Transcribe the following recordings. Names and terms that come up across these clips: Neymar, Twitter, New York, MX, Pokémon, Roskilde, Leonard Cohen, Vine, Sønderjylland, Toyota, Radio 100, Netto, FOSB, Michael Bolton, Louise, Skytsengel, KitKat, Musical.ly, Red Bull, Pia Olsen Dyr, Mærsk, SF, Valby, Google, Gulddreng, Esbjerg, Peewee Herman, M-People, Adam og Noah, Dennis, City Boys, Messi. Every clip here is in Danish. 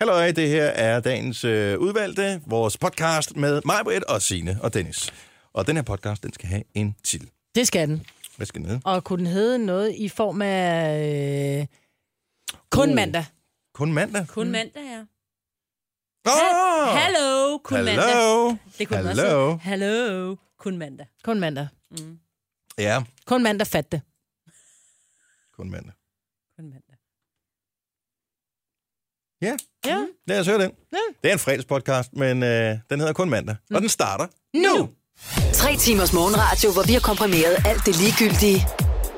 Halløj, det her er dagens udvalgte, vores podcast med mig, Britt og Sine og Dennis. Og den her podcast, den skal have en titel. Det skal den. Hvad skal den hedde? Og kunne den hedde noget i form af... kun mandag. Kun mandag? Kun mandag, ja. Hallo, kun mandag. Det kunne man også. Hallo, kun mandag. Kun mandag. Mm. Ja. Kun mandag fat det. Kun mandag. Kun mandag. Ja. Ja. Lad os høre den. Ja. Det er en fredagspodcast, men den hedder kun mandag. Mm. Og den starter nu. 3 timers morgenradio, hvor vi har komprimeret alt det ligegyldige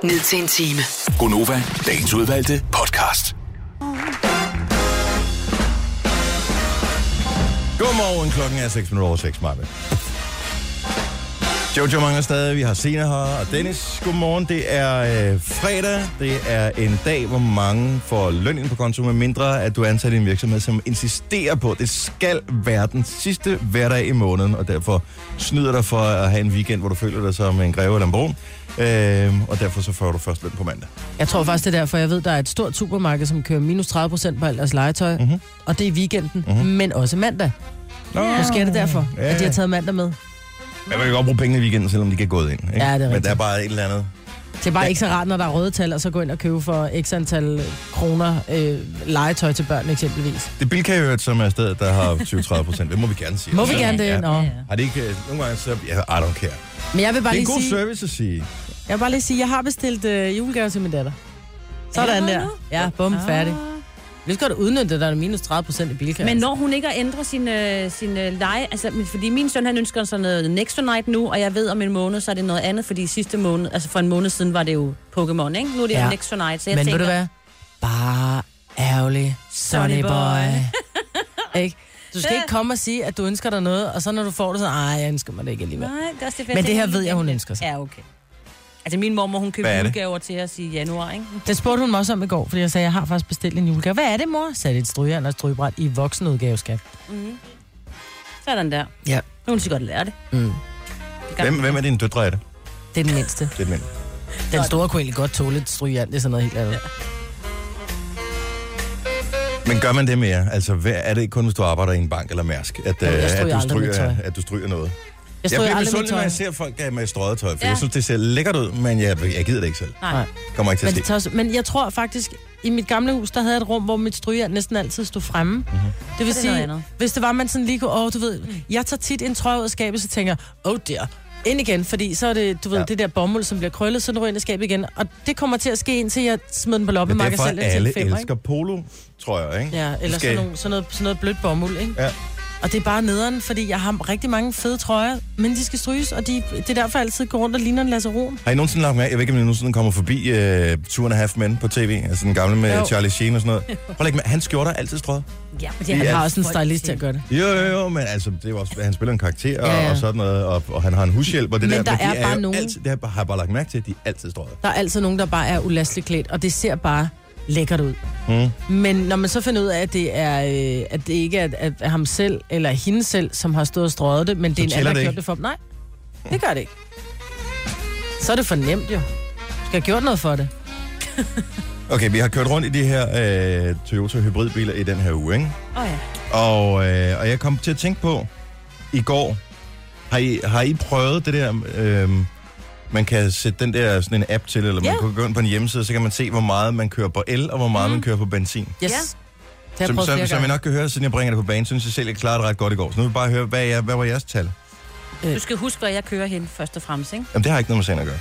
ned til en time. Go Nova, dagens udvalgte podcast. Godmorgen, klokken er 6:06, Marve. Jojo mangler stadig, vi har Sina her og Dennis. Godmorgen, det er fredag. Det er en dag, hvor mange får løn ind på konto, med mindre at du er ansat i en virksomhed, som insisterer på, at det skal være den sidste hverdag i måneden, og derfor snyder dig for at have en weekend, hvor du føler dig som en greve eller en baron. Og derfor så får du først løn på mandag. Jeg tror faktisk, det er derfor, jeg ved, der er et stort supermarked, som kører -30% på alt deres legetøj, mm-hmm. og det er i weekenden, mm-hmm. men også mandag. Yeah. Måske er det derfor, at de har taget mandag med. Man kan godt bruge pengene i weekenden, selvom de ikke er gået ind. Ikke? Ja, det er rigtigt. Men der er bare et eller andet. Det er bare ikke så rart, når der er røde tal, og så gå ind og købe for x antal kroner legetøj til børn eksempelvis. Det er Bilka, som er stedet, der har 20-30%. Det må vi gerne sige. Må vi gerne det? Ja. Nå. Har det ikke nogle gange så... Ja, I don't care. Men jeg vil bare lige sige... Det er en god service at sige. Jeg vil bare lige sige, jeg har bestilt julegaver til min datter. Sådan der. Ja, bum, færdig. Vi skal godt udnytte, at der er -30% i Bilka. Men når hun ikke har ændret sin leje... Altså, fordi min søn, han ønsker sådan noget Next Night nu, og jeg ved om en måned, så er det noget andet, fordi sidste måned... Altså, for en måned siden var det jo Pokémon, ikke? Nu er det jo Next Night, så jeg tænker... Men ved du hvad? Bare ærgerlig Sonny Boy. Ikke? Du skal ikke komme og sige, at du ønsker dig noget, og så når du får det, så... jeg ønsker mig det ikke alligevel. Nej, det er også det. Men det her ved jeg, hun ønsker sig. Ja, okay. Altså min mormor, hun købte julegaver til os i januar, ikke? Det spurgte hun mig også om i går, fordi jeg sagde, jeg har faktisk bestilt en julegave. Hvad er det, mor? Sagde det et strygejern og strygebræt i voksenudgaveskab. Mm-hmm. Sådan der. Ja. Nu vil så godt lære det. Mm. Hvem er dine døtre af det? Det er den mindste. Det er den mindste. Den store kunne egentlig godt tåle et strygejern. Det er sådan noget helt andet. Ja. Men gør man det mere? Altså, er det ikke kun, hvis du arbejder i en bank eller Mærsk, at du stryger noget? Jeg bliver misundelig, når jeg ser folk med strøget tøj, for jeg synes, det ser lækkert ud, men jeg gider det ikke selv. Nej. Kommer ikke til at se. Men jeg tror faktisk, i mit gamle hus, der havde jeg et rum, hvor mit strygejern næsten altid stod fremme. Mm-hmm. Det vil sige, hvis det var, man sådan lige kunne, du ved, jeg tager tit en trøje ud af skabet, så tænker jeg, der, ind igen, fordi så er det, du ved, det der bomuld, som bliver krøllet, så den ryger ind i skabet igen, og det kommer til at ske, indtil jeg smider den på loppemarkedet selv. Men derfor alle elsker polotrøjer, ikke? Ja, eller sådan noget blødt bomuld, ikke? Ja. Og det er bare nederen, fordi jeg har rigtig mange fede trøjer, men de skal stryges, og det er derfor altid går rundt og ligner en lasaron. Har I nogensinde lagt med? Jeg ved ikke, om I nogensinde kommer forbi Two and a Half Men på tv, altså den gamle med Charlie Sheen og sådan noget. Prøv at lægge med, han skjorter altid strøget. Ja, men han har også en stylist til at gøre det. Jo, men altså, det er også, han spiller en karakter og sådan noget, og han har en hushjælp, og det men der er bare nogen... Altid, det har jeg bare lagt mærke til, at de er altid strøget. Der er altid nogen, der bare er ulasteligt klædt, og det ser bare... lækkert ud. Mm. Men når man så finder ud af, at det ikke er at ham selv eller hende selv, som har stået og strøget det, men så det er en anden, der gjort det for dem. Nej, det gør det ikke. Så er det for nemt jo. Skal have gjort noget for det. Okay, vi har kørt rundt i de her Toyota hybridbiler i den her uge, ikke? Og jeg kom til at tænke på i går, har I prøvet det der... man kan sætte den der sådan en app til, eller man kan gå ind på en hjemmeside, så kan man se, hvor meget man kører på el, og hvor meget man kører på benzin. Yes. Som jeg nok kan høre, siden jeg bringer det på banen, synes jeg selv, jeg klarede det ret godt i går. Så nu vil vi bare høre, hvad var jeres tal? Du skal huske, hvor jeg kører hen først og fremmest, ikke? Jamen, det har ikke noget med sagen at gøre.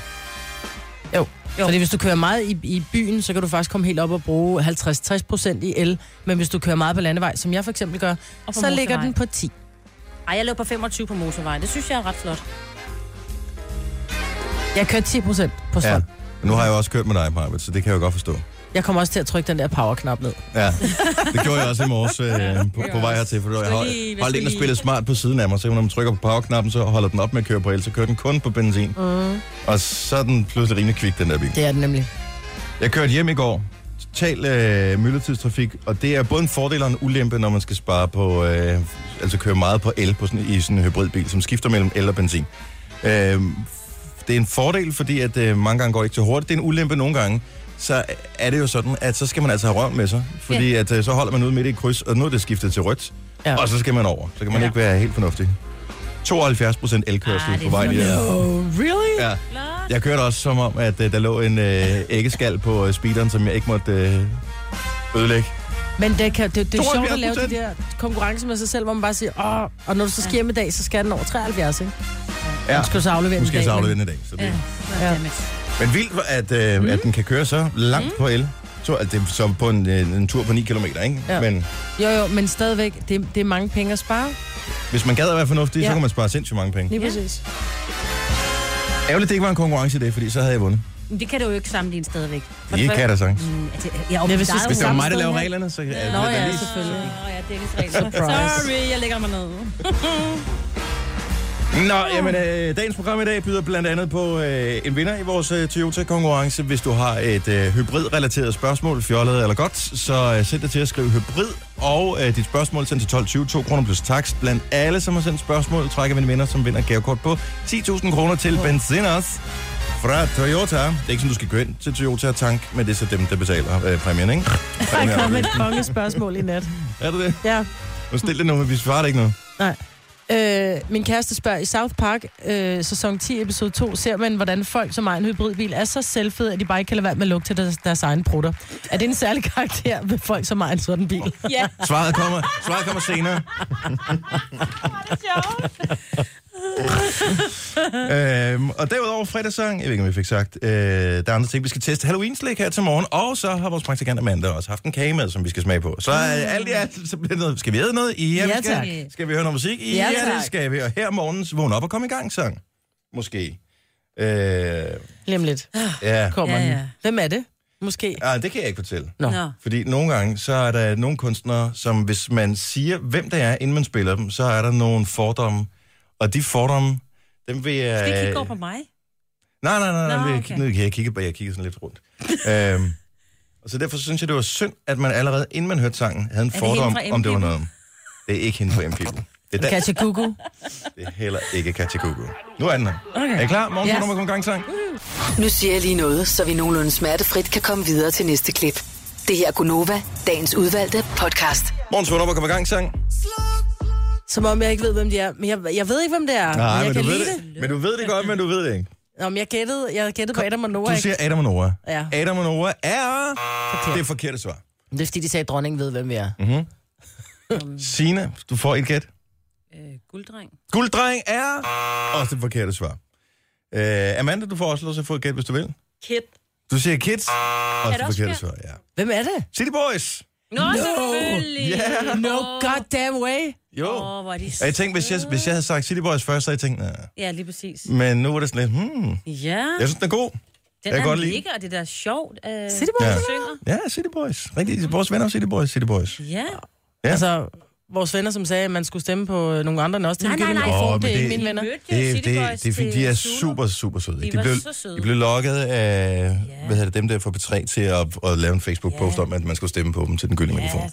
Jo. Fordi hvis du kører meget i byen, så kan du faktisk komme helt op og bruge 50-60% i el. Men hvis du kører meget på landevej, som jeg for eksempel gør, så ligger den på 10. Ej, jeg løber på 25 på motorvejen. Det synes jeg er ret flot. Jeg kørte 10% på strøm. Ja. Nu har jeg også kørt med dig, Marvitt, så det kan jeg jo godt forstå. Jeg kommer også til at trykke den der power-knap ned. Ja, det gjorde jeg også i morges på vej hertil, for jeg holdt en, der spillede smart på siden af mig, så når man trykker på power-knappen, så holder den op med at køre på el, så kører den kun på benzin. Mm. Og så er den pludselig rimelig kvik, den der bil. Det er den nemlig. Jeg kørte hjem i går, total myldretidstrafik, og det er både en fordel og en ulempe, når man skal spare på, altså køre meget på el på sådan en hybridbil, som skifter mellem el og benzin. Det er en fordel, fordi at mange gange går ikke så hurtigt. Det er en ulempe nogle gange, så er det jo sådan, at så skal man altså have røven med sig. Fordi at, så holder man ud midt i et kryds, og nu er det skiftet til rødt. Ja. Og så skal man over. Så kan man ikke være helt fornuftig. 72% elkørsel på vejen. No, really? Ja. Jeg kørte også som om, at der lå en æggeskal på speederen, som jeg ikke måtte ødelægge. Men det er sjovt at lave de der konkurrence med sig selv, hvor man bare siger, åh, og når du så sker med dag, så skal den over 73, ikke? Ja, skal så aflevere den i dag. Så det, ja. Men vildt, at den kan køre så langt på el. Altså, det som på en tur på 9 kilometer, ikke? Ja. Men, jo, men stadigvæk, det er mange penge at spare. Hvis man gad at være fornuftig, så kan man spare sindssygt mange penge. Lige præcis. Ærgerligt, det ikke var en konkurrence i det, fordi så havde jeg vundet. Men det kan du jo ikke sammenligne stadigvæk. Det kan der sagtens. Hvis det var mig, der laver reglerne, så... Nå ja, selvfølgelig. Sorry, jeg lægger mig ned. Nå, jamen, dagens program i dag byder blandt andet på en vinder i vores Toyota-konkurrence. Hvis du har et hybrid-relateret spørgsmål, fjollet eller godt, så send dig til at skrive hybrid, og dit spørgsmål send til 12.20, 2 kroner plus takst. Blandt alle, som har sendt spørgsmål, trækker vi en vinder, som vinder gavekort på 10.000 kroner til Benziners fra Toyota. Det er ikke sådan, du skal gå ind til Toyota Tank, men det er så dem, der betaler præmien, ikke? Der kom et mange spørgsmål i nat. Er det det? Ja. Nu stil det nu, vi svarer det ikke noget. Nej. Min kæreste spørger, i South Park, sæson 10, episode 2, ser man, hvordan folk som ejer en hybridbil er så selvfede, at de bare ikke kan lade være med at lugte til deres egen prutter. Er det en særlig karakter ved folk som ejer en sådan bil? Ja. Svaret kommer senere. Og derudover fredagssang, jeg ved ikke, om vi fik sagt, der er andre ting, vi skal teste Halloween-slik her til morgen, og så har vores praktikant Amanda også haft en kage med, som vi skal smage på. Så alt i alt, så bliver noget, skal vi æde noget? Ja, vi skal. Skal vi høre noget musik? Ja, det skal vi. Og her morgens vågne op og komme i gang sang. Måske. Lidt. Ja. Kommer den. Hvem er det? Måske. Ah, det kan jeg ikke fortælle. Nå. Fordi nogle gange, så er der nogle kunstnere, som hvis man siger, hvem det er, inden man spiller dem, så er der nogle fordomme. Og de fordomme, dem vil jeg... Skal I kigge over på mig? Nej, okay. Jeg kigger sådan lidt rundt. Og så derfor synes jeg, det var synd, at man allerede, inden man hørte sangen, havde en fordom, om det var noget. Det er ikke hende fra M-People. Det er Katja Kugoo. Det er heller ikke Katja Kugoo. Nu er den her. Okay. Er I klar? Morgen skal nummer gang sang. Nu siger jeg lige noget, så vi nogenlunde smertefrit kan komme videre til næste klip. Det her er Go Nova, dagens udvalgte podcast. Morgen skal nummer komme gang sang. Som om jeg ikke ved, hvem de er. Men jeg ved ikke, hvem det er. Nej, men du ved det. Men du ved det godt, men du ved det ikke. Nå, men jeg gættede på Adam og Noah. Du siger Adam og Noah. Ja. Adam og Noah er... Forkert. Det forkerte svar. Det er fordi, de sagde, at dronningen ved, hvem vi er. Mm-hmm. Sine, du får et gæt. Gulddreng. Gulddreng er... Også det forkerte svar. Amanda, du får også lov til at få et gæt, hvis du vil. Kit. Du siger Kit. Også det forkerte svar, ja. Hvem er det? City Boys. No, selvfølgelig. Yeah. No goddamn way. Jo. Jeg tænkte, hvis jeg havde sagt City Boys først, så jeg tænkte, ja, lige præcis. Men nu var det sådan lidt, Ja. Jeg synes, den er god. Den er ligger, og det der er sjovt. City Boys synger. Ja, City Boys. Rigtig, vores venner City Boys. Ja. Altså, vores venner, som sagde, at man skulle stemme på nogle andre, end også til. Nej, det er mine venner. De er super, super søde. De blev lokket af dem der fra P3 til at lave en Facebook-post om, at man skulle stemme på dem til den gyldne mikrofon.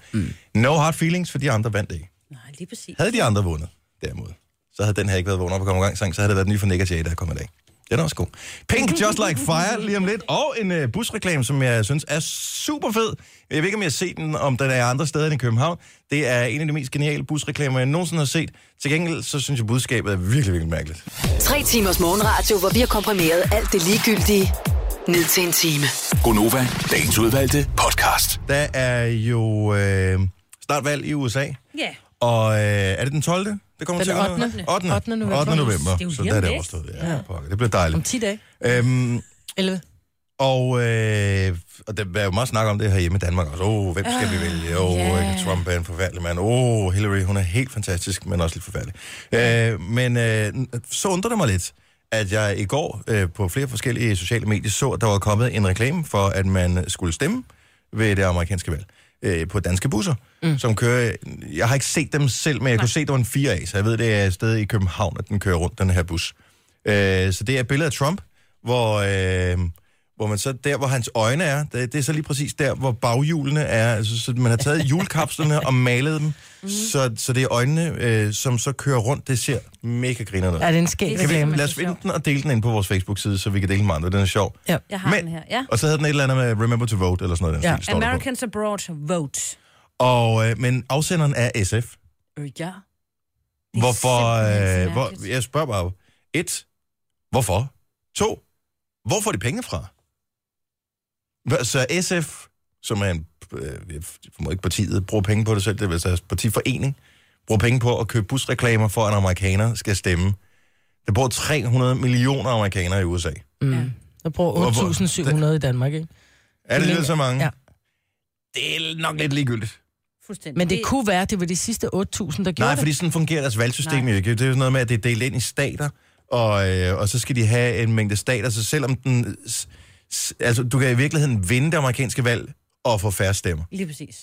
No hard feelings, for de andre vandt ikke. Nej, lige præcis. Havde de andre vundet, derimod, så havde den her ikke været vundet op og kommet i gang sang, så havde det været den nye for Nick & Jay, der er kommet i dag. Den er også god. Pink, Just Like Fire, lige om lidt. Og en busreklame, som jeg synes er super fed. Jeg ved ikke, om jeg har set den, om den er andre steder end i København. Det er en af de mest geniale busreklamer, jeg nogensinde har set. Til gengæld, så synes jeg, budskabet er virkelig, virkelig mærkeligt. 3 timers morgenradio, hvor vi har komprimeret alt det ligegyldige ned til en time. Go Nova, dagens udvalgte podcast. Der er jo snart valg i USA. Ja. Yeah. Og er det den 12.? Det kommer til 8. november. Det er så der er det overstået. Ja, det bliver dejligt. Om 10 dage. 11. Og der er jo meget snak om det her hjemme i Danmark også. Hvem skal vi vælge? Trump er en forfærdelig mand. Hillary, hun er helt fantastisk, men også lidt forfærdelig. Så undrer det mig lidt, at jeg i går på flere forskellige sociale medier så, at der var kommet en reklame for, at man skulle stemme ved det amerikanske valg. På danske busser, som kører... Jeg har ikke set dem selv, men jeg kunne se, at der var en 4A, så jeg ved, det er et sted i København, at den kører rundt, den her bus. Så det er et billede af Trump, hvor, hvor man så der, hvor hans øjne er, det er så lige præcis der, hvor baghjulene er. Altså, så man har taget hjulkapslerne og malet dem, så det er øjnene, som så kører rundt. Det ser mega grinerne. Ja, det er en skæg reklame. Lad os finde den og dele den ind på vores Facebook-side, så vi kan dele den med andre. Den er sjov. Ja. Jeg har den her, ja. Og så havde den et eller andet med Remember to Vote, eller sådan noget. Den stil, Americans Abroad Vote. Og, men afsenderen er SF. Ja. Hvorfor? Jeg spørger bare. 1. Hvorfor? 2. Hvor får de penge fra? Så SF, som er en, jeg formoder ikke partiet, bruger penge på det selv, det er altså partiforening, bruger penge på at købe busreklamer for, at amerikanere skal stemme. Der bor 300 millioner amerikanere i USA. Mm. Ja. Der bor 8.700 i Danmark, ikke? Er det lidt så mange? Ja. Det er nok lidt ligegyldigt. Men det kunne være, det var de sidste 8.000, der gjorde det. Nej, fordi sådan fungerer deres valgsystem jo ikke. Det er jo noget med, at det er delt ind i stater, og så skal de have en mængde stater, så selvom den... Altså, du kan i virkeligheden vinde det amerikanske valg og få færre stemmer. Lige præcis.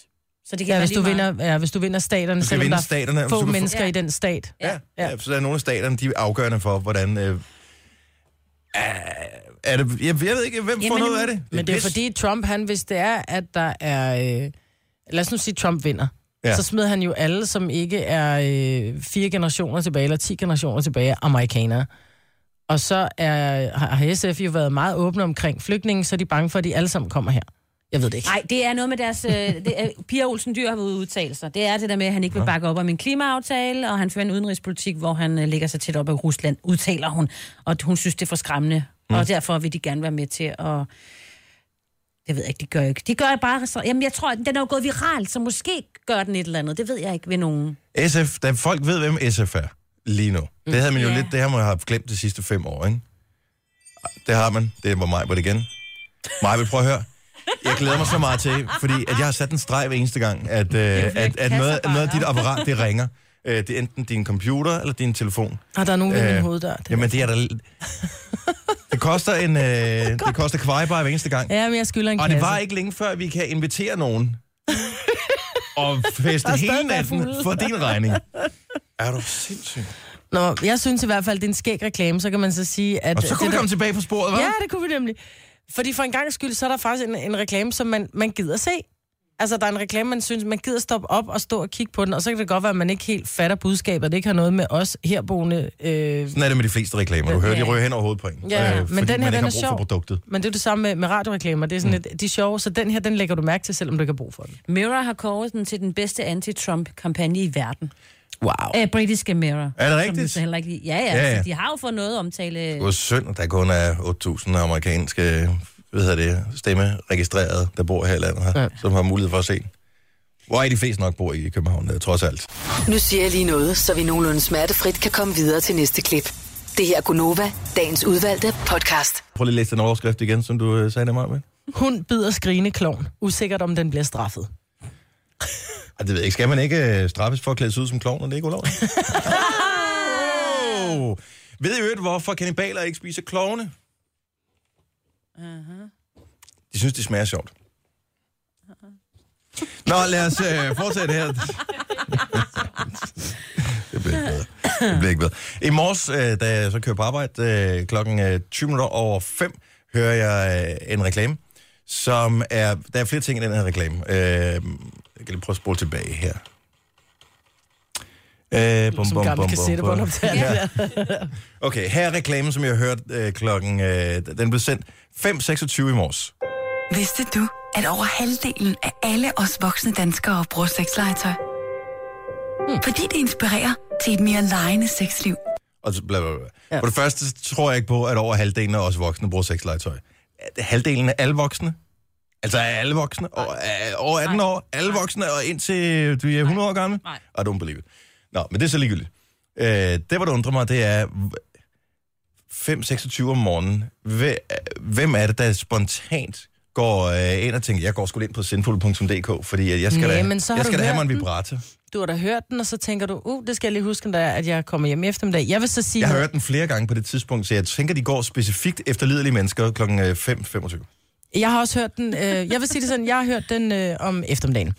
Så det kan hvis du vinder, hvis du vinder staterne, selvom der er få mennesker i den stat. Ja, så er nogle af staterne, de er afgørende for, hvordan... er det, jeg ved ikke, hvem får noget af det. Men det er fordi Trump, han, hvis det er, at der er... lad os nu sige, Trump vinder. Ja. Så smed han jo alle, som ikke er 4 generationer tilbage, eller 10 generationer tilbage, amerikanere. Og så har SF jo været meget åbne omkring flygtninge, så er de bange for, at de alle sammen kommer her. Jeg ved det ikke. Nej, det er noget med deres... Pia Olsen Dyr har været udtalt sig. Det er det der med, at han ikke vil bakke op om en klimaaftale, og han fører en udenrigspolitik, hvor han ligger sig tæt op af Rusland, udtaler hun. Og hun synes, det er for skræmmende. Mm. Og derfor vil de gerne være med til at... Jeg ved ikke, de gør ikke. De gør bare... Jamen, jeg tror, den er jo gået viralt, så måske gør den et eller andet. Det ved jeg ikke ved nogen. SF, da folk ved, hvem SF er lige nu. Det havde man jo lidt... Det her må jeg have glemt de sidste 5 år, ikke? Det har man. Det var mig på det igen. Mig vil prøve at høre. Jeg glæder mig så meget til, fordi at jeg har sat en streg hver eneste gang, at noget af dit apparat, det ringer. Det er enten din computer eller din telefon. Der er nogen ved min hoveddør. Jamen, det er der... Det koster en det koster kvarebar hver eneste gang. Ja, men jeg skylder en kasse. Og det var ikke længe før, vi kan invitere nogen og feste hele natten for din regning. Er du sindssyg? Nå, jeg synes i hvert fald, det er en skæg reklame, så kan man så sige, at... Og så kunne vi komme tilbage på sporet, hva'? Ja, det kunne vi nemlig. Fordi for en gang skyld, så er der faktisk en reklame, som man gider se. Altså, der er en reklame, man synes, man gider stoppe op og stå og kigge på den, og så kan det godt være, at man ikke helt fatter budskabet, og det ikke har noget med os herboende... Sådan er det med de fleste reklamer. Du hører, de ryger hen over hovedet på en, men den her, den er sjov. Men det er det samme med radioreklamer. Det er sådan lidt, de er sjove, så den her, den lægger du mærke til, selvom du ikke har brug for den. Mirror har kåret den til den bedste anti-Trump-kampagne i verden. Wow. Britiske Mirror. Er det rigtigt? Ja. De har jo fået noget omtale... Det var synd, der kun er 8.000 amerikanske... stemme registreret, der bor her i landet her, som har mulighed for at se. Hvor er de flest nok bor i København, trods alt. Nu siger jeg lige noget, så vi nogenlunde smertefrit kan komme videre til næste klip. Det her er Go Nova, dagens udvalgte podcast. Prøv lige at læse den overskrift igen, som du sagde det meget med. Hund bider skrigende klovn. Usikkert, om den bliver straffet. Det ved jeg ikke. Skal man ikke straffes for at klæde sig ud som klovn, og det er ikke ulovligt? Oh! Ved I jo, hvorfor kannibaler ikke spiser klovne? De synes, det smager sjovt. Nå, lad os fortsætte her. Det bliver ikke bedre. I morges, da jeg så kører på arbejde, klokken 5:20, hører jeg en reklame, som er... Der er flere ting i den her reklame. Jeg kan lige prøve at spole tilbage her. Som gammel kassettebåndoptager. Okay, her er reklamen, som jeg hørte klokken... den blev sendt 5:26 i morges. Vidste du, at over halvdelen af alle os voksne danskere bruger sexlegetøj? Fordi det inspirerer til et mere legende sexliv. Og så ja. For det første tror jeg ikke på, at over halvdelen af os voksne bruger sexlegetøj. Halvdelen af alle voksne? Altså er alle voksne? Over 18 år? Alle voksne og indtil du er 100 år gammel? Nej. I don't believe it. Nå, men det er så ligegyldigt. Det, hvor det undrer mig, det er 5:26 om morgenen. Hvem er det, der spontant går ind og tænker, jeg går sgu ind på sinful.dk, fordi jeg skal da have mig en vibrator. Du har da hørt den, og så tænker du, det skal jeg lige huske, at jeg kommer hjem i eftermiddag. Jeg vil så sige... Jeg har hørt den flere gange på det tidspunkt, så jeg tænker, de går specifikt efter lidelige mennesker kl. 5:25. Jeg har også hørt den... jeg vil sige det sådan, jeg har hørt den om eftermiddagen.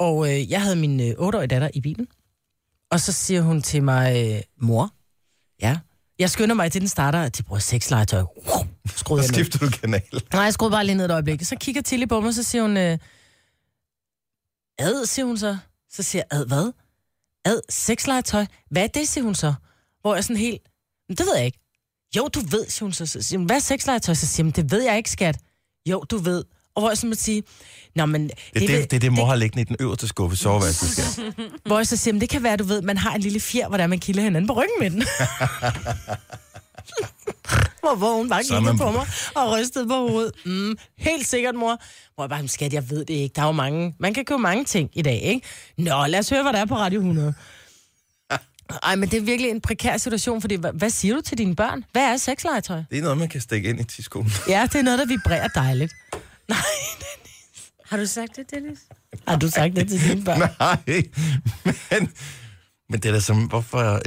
Og jeg havde min 8-årige datter i bilen. Og så siger hun til mig, mor, jeg skynder mig, til den starter, at de bruger sexlegetøj. skruede jeg ned. Skifter du kanal? Nej, jeg skruede bare lige ned et øjeblik. Så kigger Tilly på mig, så siger hun... Ad, siger hun så. Så siger jeg, ad hvad? Ad, sexlegetøj. Hvad er det, siger hun så? Hvor jeg sådan helt... Men det ved jeg ikke. Jo, du ved, siger hun så. Så siger hun, hvad er sexlegetøj? Så siger hun, det ved jeg ikke, skat. Jo, du ved. Og hvor jeg så må sige... Nå, men... Det mor har liggende i den øverste skuffe soveværelset, skat. Hvor jeg så siger, det kan være, du ved, man har en lille fjer, hvordan man kilder hinanden på ryggen med den. Hvor hun bare kiggede på mig og rystede på hovedet. Helt sikkert, mor. Hvor jeg bare, skat, jeg ved det ikke. Der er jo mange... Man kan købe mange ting i dag, ikke? Nå, lad os høre, hvad der er på Radio 100. Ej, men det er virkelig en prekær situation, fordi hvad siger du til dine børn? Hvad er sexlegetøj? Det er noget, man kan stikke ind i tiskolen. Ja, det er noget, der vibrerer dejligt. Nej, Dennis. Har du sagt det, Dennis? Har du sagt det til dine børn? Nej, men det er da som... Hvorfor...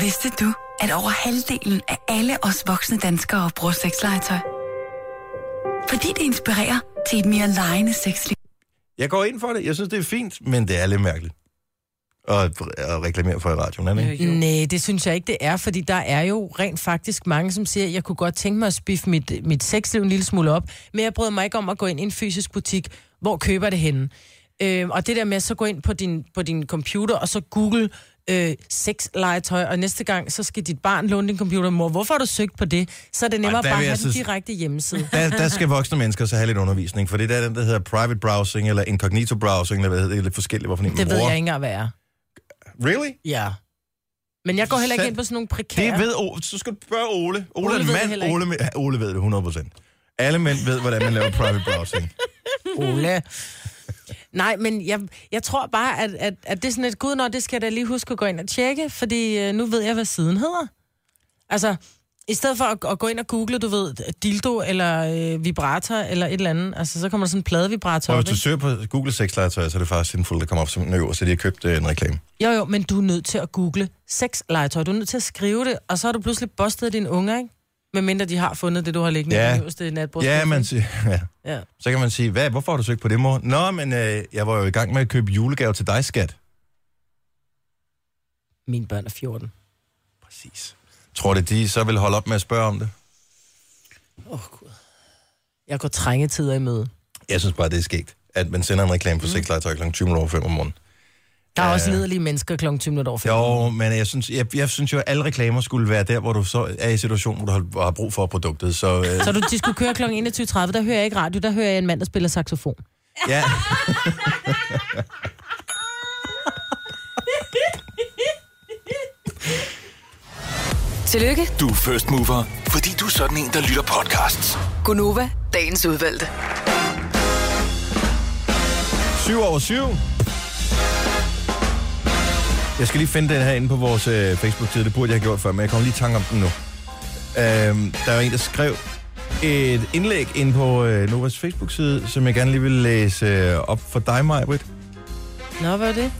Vidste du, at over halvdelen af alle os voksne danskere bruger sexlegetøj? Fordi det inspirerer til et mere legende sexliv. Jeg går ind for det. Jeg synes, det er fint, men det er lidt mærkeligt. Og reklamere for i radioen, ikke? Nej, det synes jeg ikke, det er, fordi der er jo rent faktisk mange, som siger, jeg kunne godt tænke mig at spiffe mit sexliv en lille smule op, men jeg bryder mig ikke om at gå ind i en fysisk butik, hvor køber det henne. Og det der med at så gå ind på din computer, og så google sexlegetøj, og næste gang, så skal dit barn låne din computer. Mor, hvorfor har du søgt på det? Så er det nemmere bare at have den direkte hjemmeside. Der skal voksne mennesker så have lidt undervisning, for det der er den, der hedder private browsing, eller incognito browsing, eller hvad hedder det, lidt forskelligt, hvorfor man bruger. Det ved jeg ikke engang, hvad er. Really? Ja. Men jeg går heller ikke ind på sådan nogle prekære... Det ved Ole. Så skal du spørge Ole. Ole er en mand. Ole ved det 100%. Alle mænd ved, hvordan man laver private browsing. Ole. Nej, men jeg tror bare, at det er sådan et gud, når det skal jeg da lige huske at gå ind og tjekke, fordi nu ved jeg, hvad siden hedder. Altså, i stedet for at gå ind og google, du ved, dildo eller vibrator eller et eller andet, altså så kommer der sådan en pladevibrator. Hvis du søger på Google sexlegetøj, så er det faktisk sinful, der kommer op som en øver, så de har købt en reklame. Jo, men du er nødt til at google sexlegetøj, du er nødt til at skrive det, og så har du pludselig bustet dine unger, ikke? Medmindre de har fundet det, du har liggende i den øverste natbord. Ja, man siger, ja. Så kan man sige, hvorfor har du søgt på det, mor? Nå, men jeg var jo i gang med at købe julegave til dig, skat. Mine børn er 14. Præcis. Tror det, de så vil holde op med at spørge om det? Gud. Jeg går trængetider i møde. Jeg synes bare, det er skægt, at man sender en reklame på sexlegetøj kl. 20.05 om morgenen. Der er også lederlige mennesker kl. 20.05. Jo, men jeg synes jo, at alle reklamer skulle være der, hvor du så er i situationen, hvor du har brug for produktet. Så de skulle køre kl. 21.30, der hører jeg ikke radio, der hører jeg en mand, der spiller saxofon. Ja. Tillykke. Du er first mover, fordi du er sådan en, der lytter podcasts. Go Nova, dagens udvalgte. 7:07. Jeg skal lige finde den her inde på vores Facebook-side. Det burde jeg have gjort før, men jeg kommer lige i tanke om den nu. Der er en, der skrev et indlæg inde på Novas Facebook-side, som jeg gerne lige vil læse op for dig, Maj-Brit. Nå, hvad er det?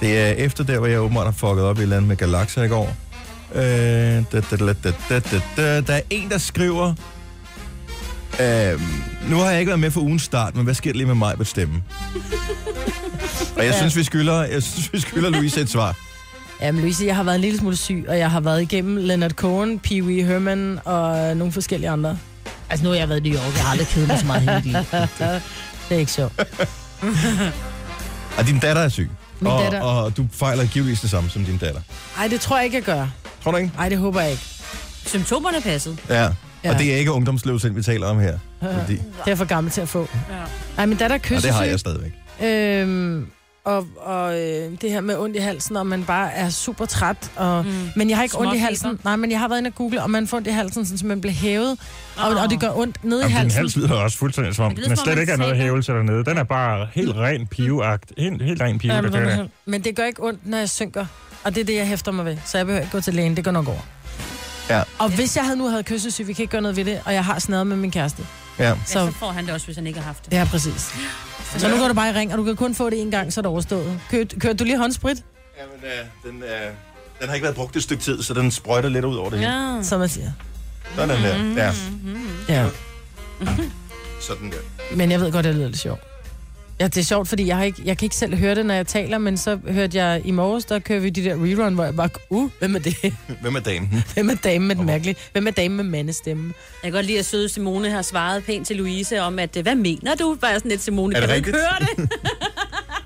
Det er efter der, hvor jeg åbenbart har fucket op i et eller andet med galakser i går. Der er en, der skriver... Nu har jeg ikke været med for ugens start, men hvad sker der lige med mig på stemme? Og jeg synes, vi skylder Louise et svar. Jamen Louise, jeg har været en lille smule syg, og jeg har været igennem Leonard Cohen, Peewee Herman og nogle forskellige andre. Altså nu har jeg været i New York, jeg har aldrig kedet mig så meget hele mit liv. Det er ikke sjovt. Og din datter er syg. Og du fejler givetvis det samme som din datter. Nej, det tror jeg ikke, jeg gør. Tror du ikke? Nej, det håber jeg ikke. Symptomerne er passet. Ja. Og det er ikke ungdomsløvsind, vi taler om her. Fordi... Det er for gammel til at få. Nej, min datter er kyssesyg. Og det har jeg stadigvæk. Det her med ondt i halsen, og man bare er super træt. Men jeg har ikke ondt i halsen. Nej, men jeg har været inde og google, og man får ondt i halsen, sådan, så man bliver hævet. Og det gør ondt nede i halsen. Din hals lyder også fuldstændig som om, den slet ikke er noget hævelse dernede. Den er bare helt ren piveagt. Helt ren pive, der. Men det gør ikke ondt, når jeg synker. Og det er det, jeg hæfter mig ved. Så jeg behøver ikke gå til lægen. Det går nok over. Ja. Og hvis jeg nu havde kyssesyg, vi kan ikke gøre noget ved det, og jeg har snadet med min kæreste. Ja. Så får han det også, hvis han ikke har haft det. Ja, præcis. Så nu går du bare i ring, og du kan kun få det en gang, så er det overstået. Kører du lige håndsprit? Jamen, den har ikke været brugt et stykke tid, så den sprøjter lidt ud over det hele. Som man siger. Sådan der. Ja. Sådan der. Men jeg ved godt, det lyder lidt sjovt. Ja, det er sjovt, fordi jeg kan ikke selv høre det, når jeg taler, men så hørte jeg i morges, der kører vi de der rerun, hvor jeg bare, hvem er det? Hvem er damen? Hvem er damen med den mærkelige? Hvem er damen med mandestemmen? Jeg kan godt lide, at søde Simone har svaret pænt til Louise om, at hvad mener du? Bare sådan lidt, Simone, kan du ikke høre det?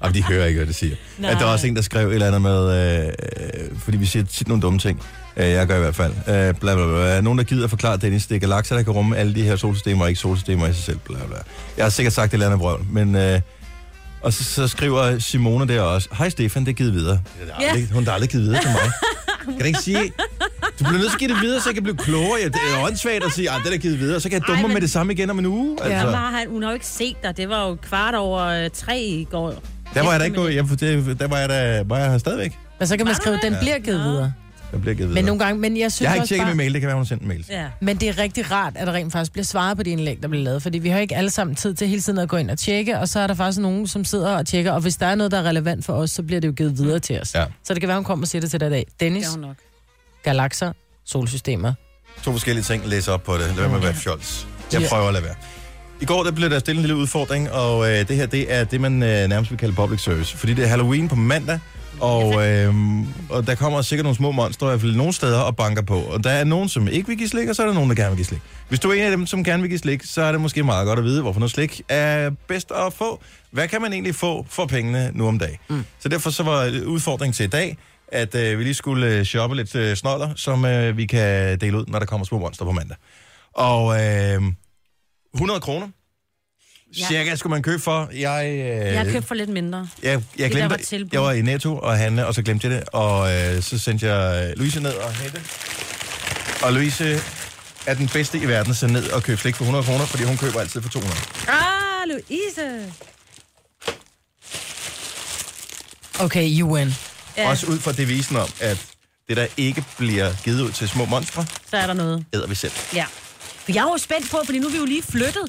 Jamen, de hører ikke, hvad det siger. At der var også en, der skrev et eller andet med, fordi vi siger tit nogle dumme ting. Jeg gør i hvert fald. Bla, bla, bla. Nogen, der gider forklare Dennis, det er galakser, der kan rumme alle de her solsystemer, og ikke solsystemer i sig selv. Bla, bla. Jeg har sikkert sagt et eller andet brøl, men... Og så skriver Simone der også, hej Stefan, det givet videre. Hun har aldrig givet videre til mig. Kan du ikke sige, du bliver nødt til at give det videre, så jeg kan blive klogere. Det er åndssvagt at sige, det er givet videre, så kan jeg dumme mig med det samme igen om en uge. Altså. Ja, hun har jo ikke set dig. Det var jo 3:15 i går. Der var jeg da ikke gået. Der var jeg da bare stadigvæk. Men så kan man skrive, den bliver givet videre. Den bliver givet videre. Men nogle gange, men jeg synes jeg har ikke tjekket min mail, det kan være, hun har sendt en mail. Ja. Men det er rigtig rart, at der rent faktisk bliver svaret på de indlæg, der bliver lavet, fordi vi har ikke alle sammen tid til hele tiden at gå ind og tjekke, og så er der faktisk nogen, som sidder og tjekker, og hvis der er noget, der er relevant for os, så bliver det jo givet videre til os. Ja. Så det kan være, hun kommer og siger det til dig i dag. Dennis, galakser, solsystemer. 2 forskellige ting, læs op på det. Lad være med at være fjols. Jeg prøver at lade være. I går der blev der stillet en lille udfordring, og det her det er det, man nærmest vil kalde public service, fordi det er Halloween på mandag, og der kommer sikkert nogle små monstre i hvert fald nogle steder og banker på. Og der er nogen, som ikke vil give slik, og så er der nogen, der gerne vil give slik. Hvis du er en af dem, som gerne vil give slik, så er det måske meget godt at vide, hvorfor noget slik er bedst at få. Hvad kan man egentlig få for pengene nu om dagen? Mm. Så derfor så var udfordringen til i dag, at vi lige skulle shoppe lidt snodder, som vi kan dele ud, når der kommer små monstre på mandag. Og 100 kroner. Ja. Cirka skulle man købe for. Jeg købte for lidt mindre. Jeg glemte det. Jeg var i Netto og handle, og så glemte jeg det. Og så sendte jeg Louise ned og hente. Og Louise er den bedste i verden, så ned og købe slik for 100 kroner, fordi hun køber altid for 200. Louise! Okay, you win. Yeah. Også ud fra devisen om, at det, der ikke bliver givet ud til små monstre, så er der noget. Æder vi selv. Ja. Jeg er jo spændt på, fordi nu er vi jo lige flyttet,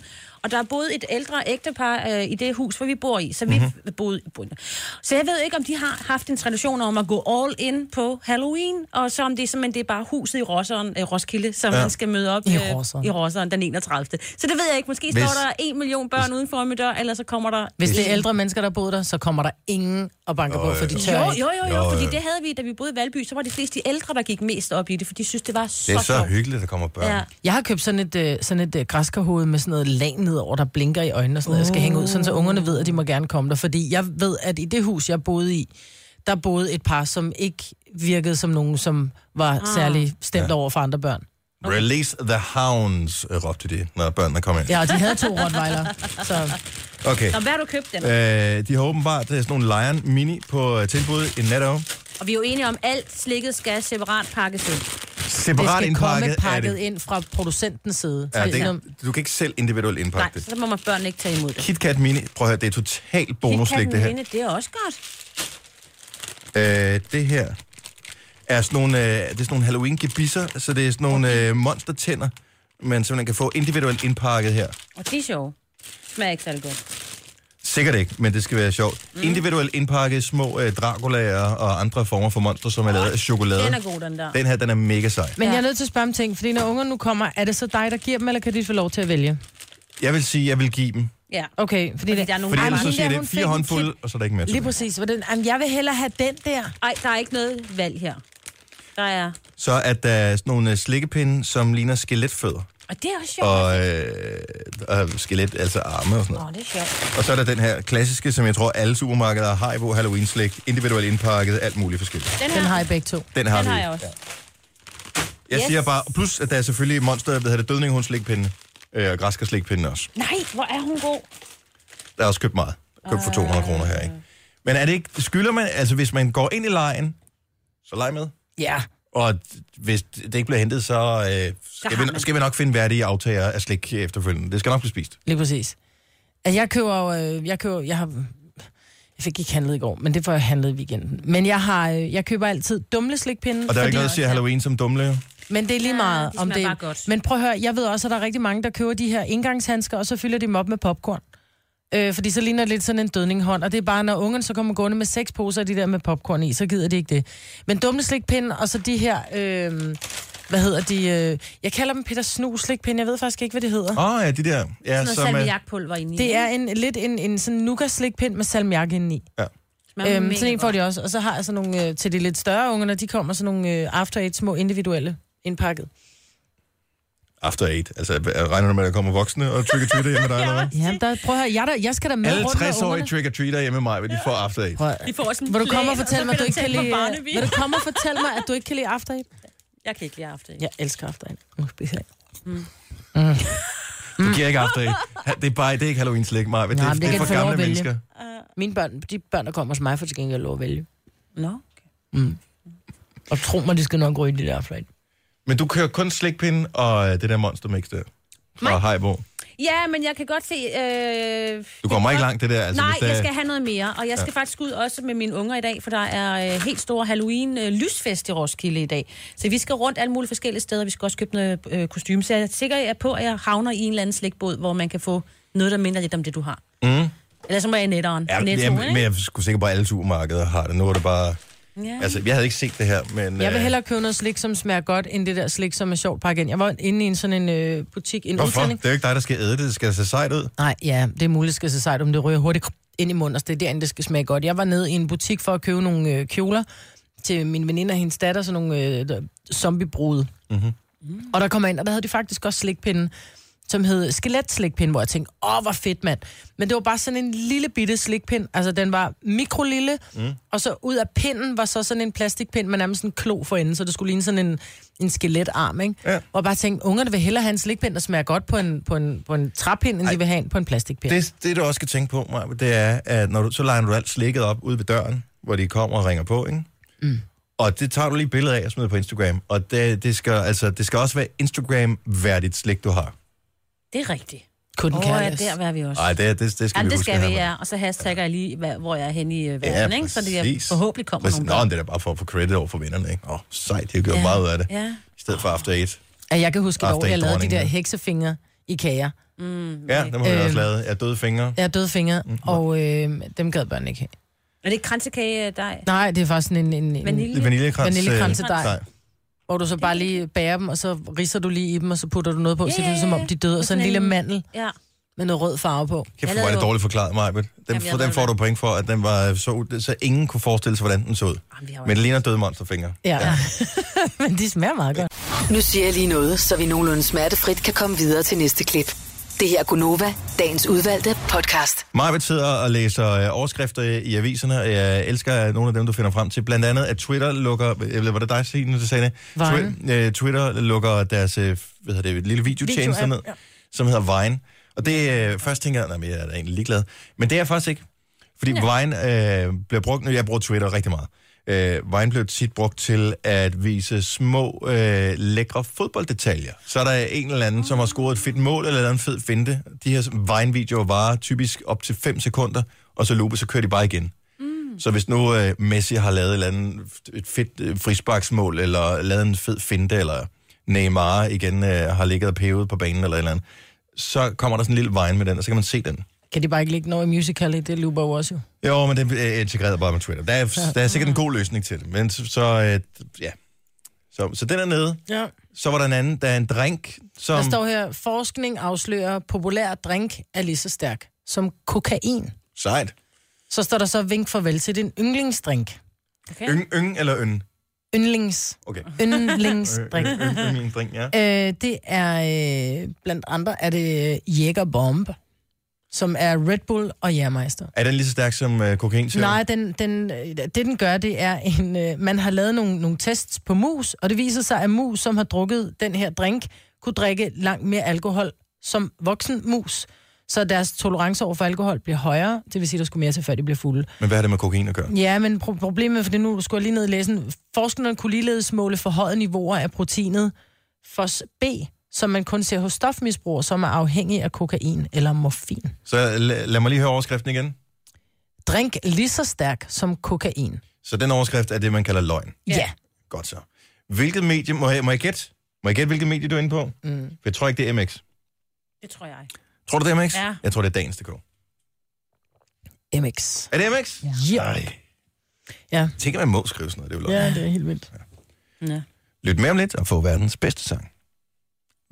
og der er boet et ældre ægtepar i det hus, hvor vi bor i, så vi boede. Så jeg ved ikke, om de har haft en tradition om at gå all in på Halloween, og så om det er simpelthen det er bare huset i Roskilde, som man skal møde op i Roskilde den 31. Så det ved jeg ikke. Måske står der 1 million børn uden for min dør, eller så kommer der... Hvis det er ældre mennesker, der boede der, så kommer der ingen og banker på, for de tør. Jo, fordi det havde vi, da vi boede i Valby, så var de fleste ældre, der gik mest op i det, for de synes, det var så sjovt. Det er så hyggeligt, der kommer børn. Ja. Jeg har købt sådan et græskerhoved med sådan noget lagen nedover, der blinker i øjnene og sådan noget. Jeg skal hænge ud, sådan så ungerne ved, at de må gerne komme der. Fordi jeg ved, at i det hus, jeg boede i, der boede et par, som ikke virkede som nogen, som var særlig stemt over for andre børn. Okay. Release the hounds, råbte de, når børnene kom ind. Ja, og de havde 2 rottweiler. Så. Okay. Og hvad har du købt dem? De har åbenbart sådan nogle Lion Mini på tilbud i Netto. Og vi er jo enige om, alt slikket skal separat pakkes ind. Separat indpakket er det. Det skal komme pakket ind fra producentens side. Ja, du kan ikke selv individuelt indpakke det. Nej, så må man børn ikke tage imod det. KitKat Mini, prøv at høre, det er totalt bonusslik det her. KitKat Mini, det er også godt. Det her er sådan nogle, det er sådan nogle Halloween-gebisser, så det er sådan nogle monstertænder, man simpelthen kan få individuelt indpakket her. Og de er sjove. Smager ikke særlig godt. Sikkert ikke, men det skal være sjovt. Mm. Individuelt indpakket små Draculaer og andre former for monster, som er lavet af chokolade. Den er god, den der. Den her, den er mega sej. Men jeg er nødt til at spørge om ting, fordi når ungerne nu kommer, er det så dig, der giver dem, eller kan de få lov til at vælge? Jeg vil sige, jeg vil give dem. Ja, okay. Fordi der er nogen, fordi så siger det 4 håndfulde, og så er der ikke mere. Lige præcis. Den, jeg vil hellere have den der. Nej, der er ikke noget valg her. Der er... Så at der er sådan nogle slikkepinde, som ligner skeletfødder. Og det er også sjovt. Og skelet, altså arme og sådan noget. Det er sjovt. Og så er der den her klassiske, som jeg tror alle supermarkeder har i, hvor Halloween-slik, individuelt indpakket, alt muligt forskelligt. Den har jeg begge to. Den har jeg også. Ja. Jeg siger bare, plus at der er selvfølgelig monster, jeg ved her, det dødninghundslikpinde, og græskerslikpinde også. Nej, hvor er hun god. Der er også købt meget. Købt for 200 kroner her, ikke? Men er det ikke, skylder man, altså hvis man går ind i lejen, så leg med. Ja. Og hvis det ikke bliver hentet, så skal vi nok finde værdige aftager af slik efterfølgende. Det skal nok blive spist. Lige præcis. Altså, jeg fik ikke handlet i går, men det får jeg handlet i weekenden. Men jeg køber altid dumle slikpinde. Og der er ikke noget, der siger Halloween som dumle. Men det er lige meget om det. Men prøv at høre, jeg ved også, at der er rigtig mange, der køber de her indgangshandsker, og så fylder de dem op med popcorn. Fordi så ligner det lidt sådan en dødninghånd, og det er bare, når ungen så kommer gående med 6 poser af de der med popcorn i, så gider det ikke det. Men dumme slikpinde, og så de her hvad hedder de? Jeg kalder dem Peter Snus slikpinde. Jeg ved faktisk ikke, hvad det hedder. Åh, ja, de der. Ja, sådan noget salmiakpulver inde i. Det er lidt en sådan nougat slikpind med salmiak inde i. Ja. Sådan en får de også. Og så har jeg sådan nogle, til de lidt større unger, når de kommer, sådan nogle After Eight små individuelle indpakket. After Eight. Altså, regner du med, at der kommer voksne og trick-or-treater hjemme med dig, eller hvad? Jamen, der, prøv at høre, jeg skal da med rundt med ungerne. Alle 60-årige trick-or-treater hjemme med mig, vil de får After Eight. De får også en plæne, vil du komme og fortælle mig, at du ikke kan lide After Eight? Jeg kan ikke lide After Eight. Jeg elsker After Eight. Du giver ikke After Eight. Det er ikke Halloween-slik, Maja. Det er for gamle mennesker. Mine børn, de børn, der kommer hos mig, får til gengæld lov at vælge. Nå, okay. Og tro mig, de skal nok ryge det der After Eight. Men du kører kun slikpinde og det der Monster Mix der fra Haibo. Ja, men jeg kan godt se... du kommer ikke langt det der. Altså, nej, jeg skal have noget mere. Og jeg skal faktisk ud også med mine unger i dag, for der er helt stor Halloween-lysfest i Roskilde i dag. Så vi skal rundt alle mulige forskellige steder, vi skal også købe noget kostyme. Så jeg er sikker på, at jeg havner i en eller anden slikbåd, hvor man kan få noget, der minder lidt om det, du har. Mm. Eller så må jeg i netteren. Ja, Netto, men jeg skulle sikkert bare alle supermarkeder har det. Nu er det bare... Yeah. Altså, jeg havde ikke set det her, men... Jeg vil hellere købe noget slik, som smager godt, end det der slik, som er sjovt pakket ind. Jeg var inde i en sådan en butik, en udtænding. Hvorfor? Det er jo ikke dig, der skal æde det. Det skal se sejt ud. Nej, ja, det er muligt, det skal se sejt ud, men det ryger hurtigt ind i munden, og det er derinde, det skal smage godt. Jeg var nede i en butik for at købe nogle kjoler til min veninde og hendes datter, sådan nogle zombie-brude. Mm-hmm. Og der kom jeg ind, og der havde de faktisk også slikpinde, som hed skelet-slikpinde, hvor jeg tænkte, hvor fedt, mand. Men det var bare sådan en lille bitte slikpind. Altså, den var mikrolille, og så ud af pinden var så sådan en plastikpind, med nærmest en klo for enden, så det skulle ligne sådan en skeletarm, ikke? Ja. Og bare tænkte, ungerne vil hellere have en slikpind, der smager godt på en træpind, end de vil have på en plastikpind. Det du også skal tænke på, Maja, det er, at når så liner du alt slikket op ude ved døren, hvor de kommer og ringer på, ikke? Mm. Og det tager du lige billeder af og smider på Instagram. Og det skal også være Instagram-værdigt slik, du har. Det er rigtigt. Kunne den der var vi også. Nej, det skal vi huske. Det skal vi, ja. Og så hashtagger jeg lige, hvor jeg er henne i verden, ikke? Så det forhåbentlig kommer nogle gange. Nå, det er da bare for at få credit over for vinderne, ikke? Sejt, det har gjort meget ud af det. Ja. I stedet for After Eight. Ja, jeg kan huske, at jeg lavede de der heksefingre i kager. Ja, dem har jeg også lavet. Jeg døde fingre. Og dem gad børnene ikke have. Er det ikke kransekagedej? Nej, det er faktisk en vaniljekransedej. Hvor du så bare lige bærer dem, og så ridser du lige i dem, og så putter du noget på, så det er som om de døde, og så en lille mandel med noget rød farve på. Kæft, hvor var det dårligt forklaret, Majbet. Den får du point for, at den var så ingen kunne forestille sig, hvordan den så ud. Men det ligner døde monsterfingre. Ja. Men de smager meget godt. Nu siger jeg lige noget, så vi nogenlunde smertefrit kan komme videre til næste klip. Det her er Go Nova, dagens udvalgte podcast. Majbet sidder og læser overskrifter i aviserne. Jeg elsker nogle af dem, du finder frem til. Blandt andet, at Twitter lukker... Var det dig, Sine, der sagde det? Vine. Twitter lukker deres lille videotjeneste ned, som hedder Vine. Og det først tænker jeg, at jeg er egentlig ligeglad. Men det er jeg faktisk ikke. Fordi Vine bliver brugt... Jeg bruger Twitter rigtig meget. Vine blev tit brugt til at vise små, lækre fodbolddetaljer. Så er der en eller anden, som har scoret et fedt mål eller en fed finte. De her Vine-videoer varer typisk op til 5 sekunder, og så løber, så kører de bare igen. Så hvis nu Messi har lavet et fedt frisparksmål, eller lavet en fed finte, eller Neymar igen har ligget og pævet på banen, eller andet, så kommer der sådan en lille Vine med den, og så kan man se den. Kan de bare ikke lægge noget i musical.ly? Det løber jo også jo. Jo, men det er integreret bare med Twitter. Der er sikkert en god løsning til det. Men så den er nede. Ja. Så var der en anden. Der er en drink, som... Der står her, forskning afslører, populær drink er lige så stærk som kokain. Sejt. Så står der så, vink farvel til din yndlingsdrink. Okay. Yng eller øn? Yndlings. Okay. Yndlingsdrink. Yndlingsdrink, ja. Det er, blandt andre, er det Jägerbomb, som er Red Bull og Jærmeister. Er den lige så stærk som kokain? Nej, den gør, det er en... man har lavet nogle tests på mus, og det viser sig, at mus, som har drukket den her drink, kunne drikke langt mere alkohol som voksen mus. Så deres tolerance over for alkohol bliver højere, det vil sige, at der skulle mere til, før de bliver fulde. Men hvad er det med kokain at gøre? Ja, men problemet, for det nu skulle jeg lige ned i læsen, forskerne kunne ligeledes måle forhøjede niveauer af proteinet FOSB, som man kun ser hos stofmisbrugere, som er afhængige af kokain eller morfin. Så lad mig lige høre overskriften igen. Drink lige så stærk som kokain. Så den overskrift er det, man kalder løgn? Ja. Godt så. Hvilket medie, må jeg gætte? Må jeg gætte, hvilket medie du er inde på? Mm. For jeg tror ikke, det er MX. Det tror jeg. Tror du, det er MX? Ja. Jeg tror, det er dagens.dk. MX. Er det MX? Ja. Nej. Ja. Tænk, man må skrive sådan noget. Det er jo løgn. Ja, det er helt vildt. Ja. Lyt med om lidt og få verdens bedste sang.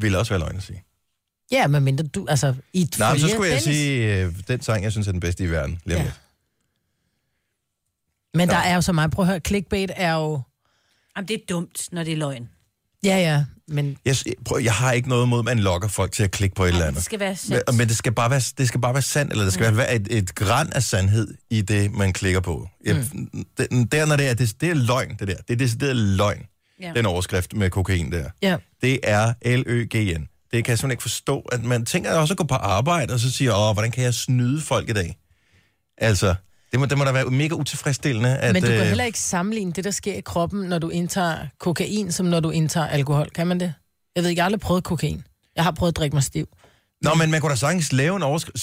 Vil også være løgn at sige. Ja, men mindre du, altså... Nej, så skulle jeg sige, den sang, jeg synes er den bedste i verden. Lige om lidt. Men der er jo så meget... Prøv at høre, clickbait er jo... Jamen, det er dumt, når det er løgn. Ja, ja, men... Jeg har ikke noget imod, at man lokker folk til at klikke på et eller andet. Det skal være sandt. Men det skal bare være, sandt, eller det skal være et gran af sandhed i det, man klikker på. Det er løgn, det der. Det er decideret løgn, den overskrift med kokain der. Ja. Det er L-Ø-G-N. Det kan jeg simpelthen ikke forstå, at man tænker også at gå på arbejde, og så siger, hvordan kan jeg snyde folk i dag? Altså... Det må da være mega utilfredsstillende. Men du kan heller ikke sammenligne det, der sker i kroppen, når du indtager kokain, som når du indtager alkohol. Kan man det? Jeg ved ikke, jeg har aldrig prøvet kokain. Jeg har prøvet at drikke mig stiv. Men man kunne da sagtens lave en overskrift,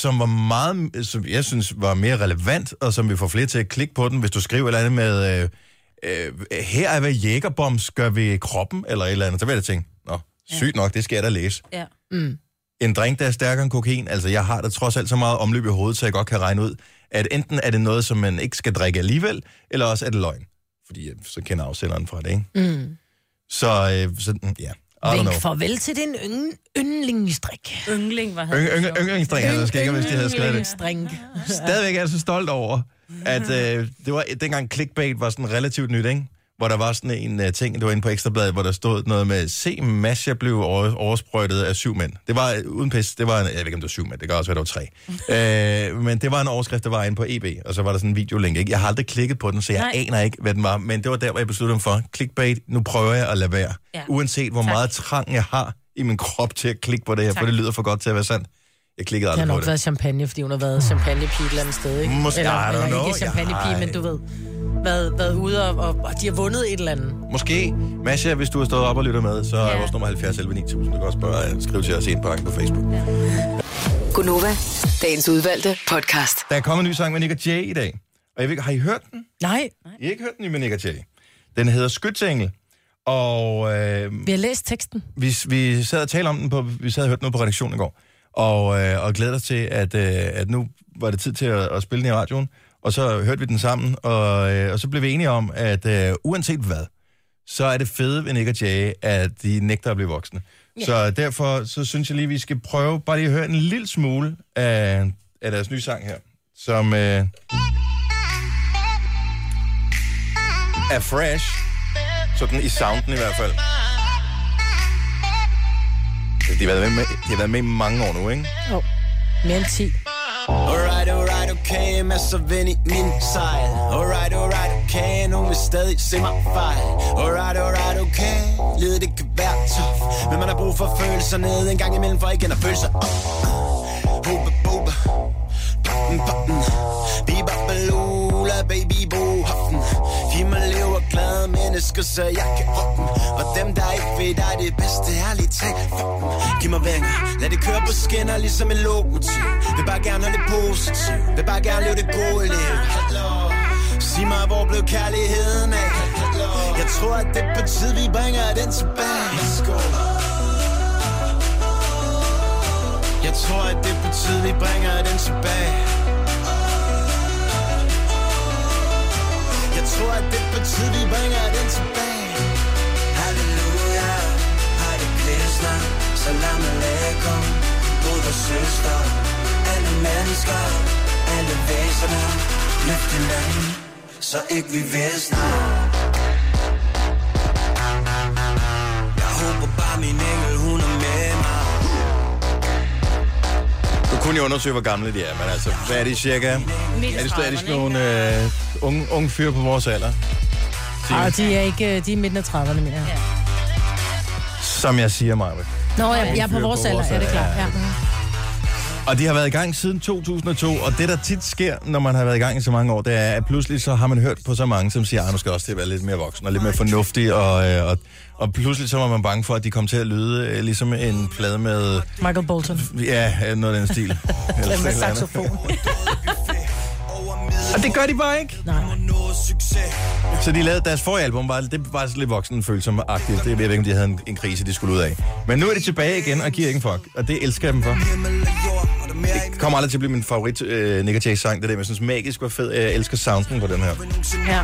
som jeg synes var mere relevant, og som vi får flere til at klikke på den, hvis du skriver et eller andet med, her er hvad jægerbombs gør ved kroppen, eller et eller andet. Så vil jeg da tænke, sygt nok, det skal jeg da læse. Ja. Mm. En drink, der er stærkere end kokain, altså jeg har da trods alt så meget omløb i hovedet, så jeg godt kan regne ud, at enten er det noget, som man ikke skal drikke alligevel, eller også er det løgn. Fordi så kender afsenderen fra det, ikke? Mm. Så Vink farvel til din yndlingsdrik. Yndling, hvad hedder det? Yndlingsdrik, altså skal ikke, hvis de havde skrevet det. Stadigvæk er jeg så stolt over, at det var dengang clickbait var sådan relativt nyt, ikke? Hvor der var sådan en ting, det var inde på Ekstrabladet, hvor der stod noget med, se Masha blev oversprøjtet af 7 mænd. Det var uden pis, det var en, jeg ved ikke om det var 7 mænd, det kan også være, det var 3. Men det var en overskrift, der var inde på EB, og så var der sådan en videolink, ikke? Jeg har aldrig klikket på den, så jeg aner ikke, hvad den var, men det var der, hvor jeg besluttede mig for, clickbait, nu prøver jeg at lade være. Ja. Uanset hvor meget trang jeg har i min krop til at klikke på det her, for det lyder for godt til at være sandt. Jeg klikkede aldrig på det. Det har nok været champagne, fordi hun har været champagnepige et eller andet sted, ikke? Måske, eller ikke champagnepige, men du ved. Været ude, og de har vundet et eller andet. Måske. Masha, hvis du har stået op og lytter med, så er vores nummer 70 11 9000. Du kan også spørge og skrive til os ind på Facebook. Ja. Go Nova, dagens udvalgte podcast. Der er kommet en ny sang med Nick og Jay i dag. Og jeg ved, har I hørt den? Nej. I har ikke hørt den med Nick og Jay. Den hedder Skytsengel. Og vi har læst teksten. Vi sad og talte om den på, vi sad og hørte noget på redaktionen i går. Og glæder os til, at nu var det tid til at spille den i radioen. Og så hørte vi den sammen, og så blev vi enige om, at uanset hvad, så er det fede ved Nick og Jay, at de nægter at blive voksne. Yeah. Så derfor så synes jeg lige, vi skal prøve bare lige at høre en lille smule af deres nye sang her, som er fresh, sådan i sounden i hvert fald. De har været med i mange år nu, ikke? Jo, mere end 10. Alright, alright, okay, jeg masser ven i min sejl. Alright, alright, okay, nogen vil stadig se mig fejl. Alright, alright, okay, livet det kan være tough. Men man har brug for følelser ned en gang imellem, for igen at føle sig op. Booba, booba, poppen, poppen. Biba, balula, baby, bo, hoppen. Giv mig liv og glade mennesker, så jeg kan hoppen. Og dem, der ikke ved dig, det bedste ærligt tag for dem. Giv mig vænger, lad det køre på skinner, ligesom en lokomotiv. Vil bare gerne holde det positivt, vil bare gerne leve det gode liv. Sig mig, hvor blev kærligheden af? Jeg tror, at det er på tid, vi bringer den tilbage. Jeg tror, at det er på tid, vi bringer den tilbage. Jeg tror, at det er på tid, vi bringer den tilbage. Halleluja, har det blæsner, så lad mig lade komme. Brud og søster, alle mennesker, alle væsener. Løft hinanden, så ikke vi væsner. Jeg håber bare, min engel, hun er med mig. Du kunne jo undersøge, hvor gamle de er, men altså, hvad er de cirka? Er de stadig sådan nogle unge fyre på vores alder? Ah, de er ikke, de er midten af 30'erne mere. Ja. Som jeg siger, Maja. Nå, jeg er på vores alder, er det klart. Ja. Og de har været i gang siden 2002, og det, der tit sker, når man har været i gang i så mange år, det er, at pludselig så har man hørt på så mange, som siger, at nu skal også til at være lidt mere voksen og lidt mere fornuftig, og pludselig så var man bange for, at de kom til at lyde ligesom en plade med... Michael Bolton. Ja, noget af den stil. Eller med saxofon. Og det gør de bare ikke. Nej. Så de lavede deres forrige album, det var lidt voksenfølsom-agtigt. Jeg ved ikke, om de havde en krise, de skulle ud af. Men nu er de tilbage igen og giver ingen fuck, og det elsker jeg dem for. Det det kommer aldrig til at blive min favorit Nick Jay sang, det der, men jeg synes magisk var fed. Jeg elsker sounden på den her. Ja.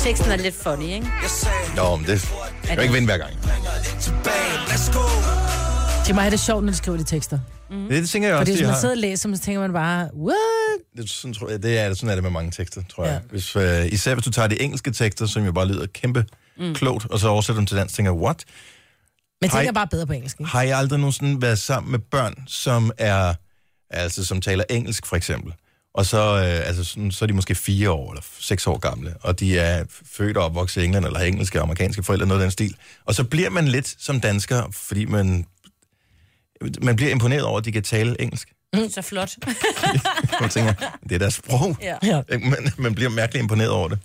Teksten er lidt funny, ikke? Nå, men det kan jo ikke vinde hver gang. Det er meget det sjovt, når de skriver de tekster. Mm. Det tænker jeg også. Fordi hvis man sidder og læser, så tænker man bare, what? Sådan er det med mange tekster, tror jeg. Hvis, især hvis du tager de engelske tekster, som jo bare lyder kæmpe klogt, og så oversætter dem til dansk, tænker what? Men tænker bare bedre på engelsk. Ikke? Har jeg aldrig nogensinde været sammen med børn, som er, altså som taler engelsk for eksempel, og så, så er de måske 4 år eller 6 år gamle, og de er født og opvokset i England, eller har engelske og amerikanske forældre, noget af den stil. Og så bliver man lidt som dansker, fordi man bliver imponeret over, at de kan tale engelsk. Mm. Så flot. Man tænker, det er deres sprog. Ja. Man bliver mærkeligt imponeret over det.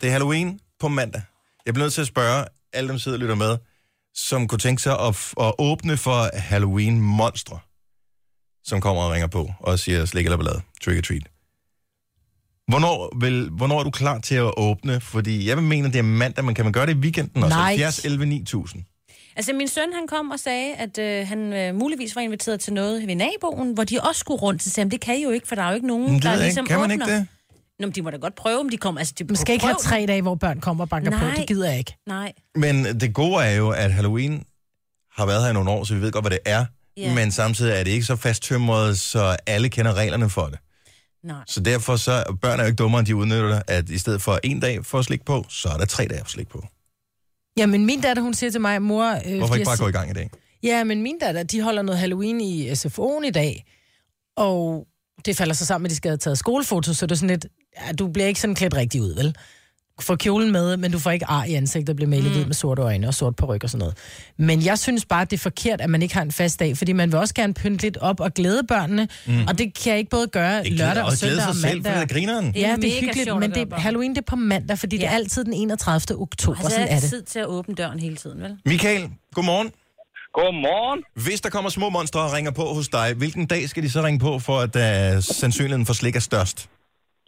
Det er Halloween på mandag. Jeg bliver nødt til at spørge alle dem, der sidder og lytter med, som kunne tænke sig at åbne for Halloween-monstre, som kommer og ringer på og siger slik eller ballade, trick or treat. Hvornår er du klar til at åbne? Fordi jeg mener, det er mandag, men kan man gøre det i weekenden også? 70-11-9000. Altså, min søn, han kom og sagde, at han muligvis var inviteret til noget ved naboen, hvor de også skulle rundt til Sam. Det kan I jo ikke, for der er jo ikke nogen, der ligesom åbner. Kan man ikke det? Nå, de må da godt prøve, om de kommer. Altså, man skal ikke have 3 dage, hvor børn kommer og banker på. Det gider jeg ikke. Nej. Men det gode er jo, at Halloween har været her i nogle år, så vi ved godt, hvad det er. Yeah. Men samtidig er det ikke så fasttømret, så alle kender reglerne for det. Nej. Så derfor så børn er jo ikke dummere, end de udnytter, at i stedet for 1 dag for at slikke på, så er der 3 dage for at slikke på. Ja, men min datter, hun siger til mig, mor... hvorfor ikke bare gå i gang i dag? Ja, men min datter, de holder noget Halloween i SFO'en i dag, og det falder så sammen med, at de skal have taget skolefotos, så det er sådan lidt, ja, du bliver ikke sådan klædt rigtig ud, vel? Du får kjolen med, men du får ikke ar i ansigtet og bliver malet hvid med sorte øjne og sort paryk og sådan noget. Men jeg synes bare, det er forkert, at man ikke har en fast dag, fordi man vil også gerne pynte lidt op og glæde børnene, og det kan jeg ikke både gøre lørdag og søndag og mandag. Selv, grineren. Ja, det er hyggeligt, sjovt, men Halloween det er på mandag, fordi det er altid den 31. oktober. Altså, sådan er det. Altså tid til at åbne døren hele tiden, vel? Michael, godmorgen. Godmorgen. Hvis der kommer små monstre og ringer på hos dig, hvilken dag skal de så ringe på, for at sandsynligheden for slik er størst?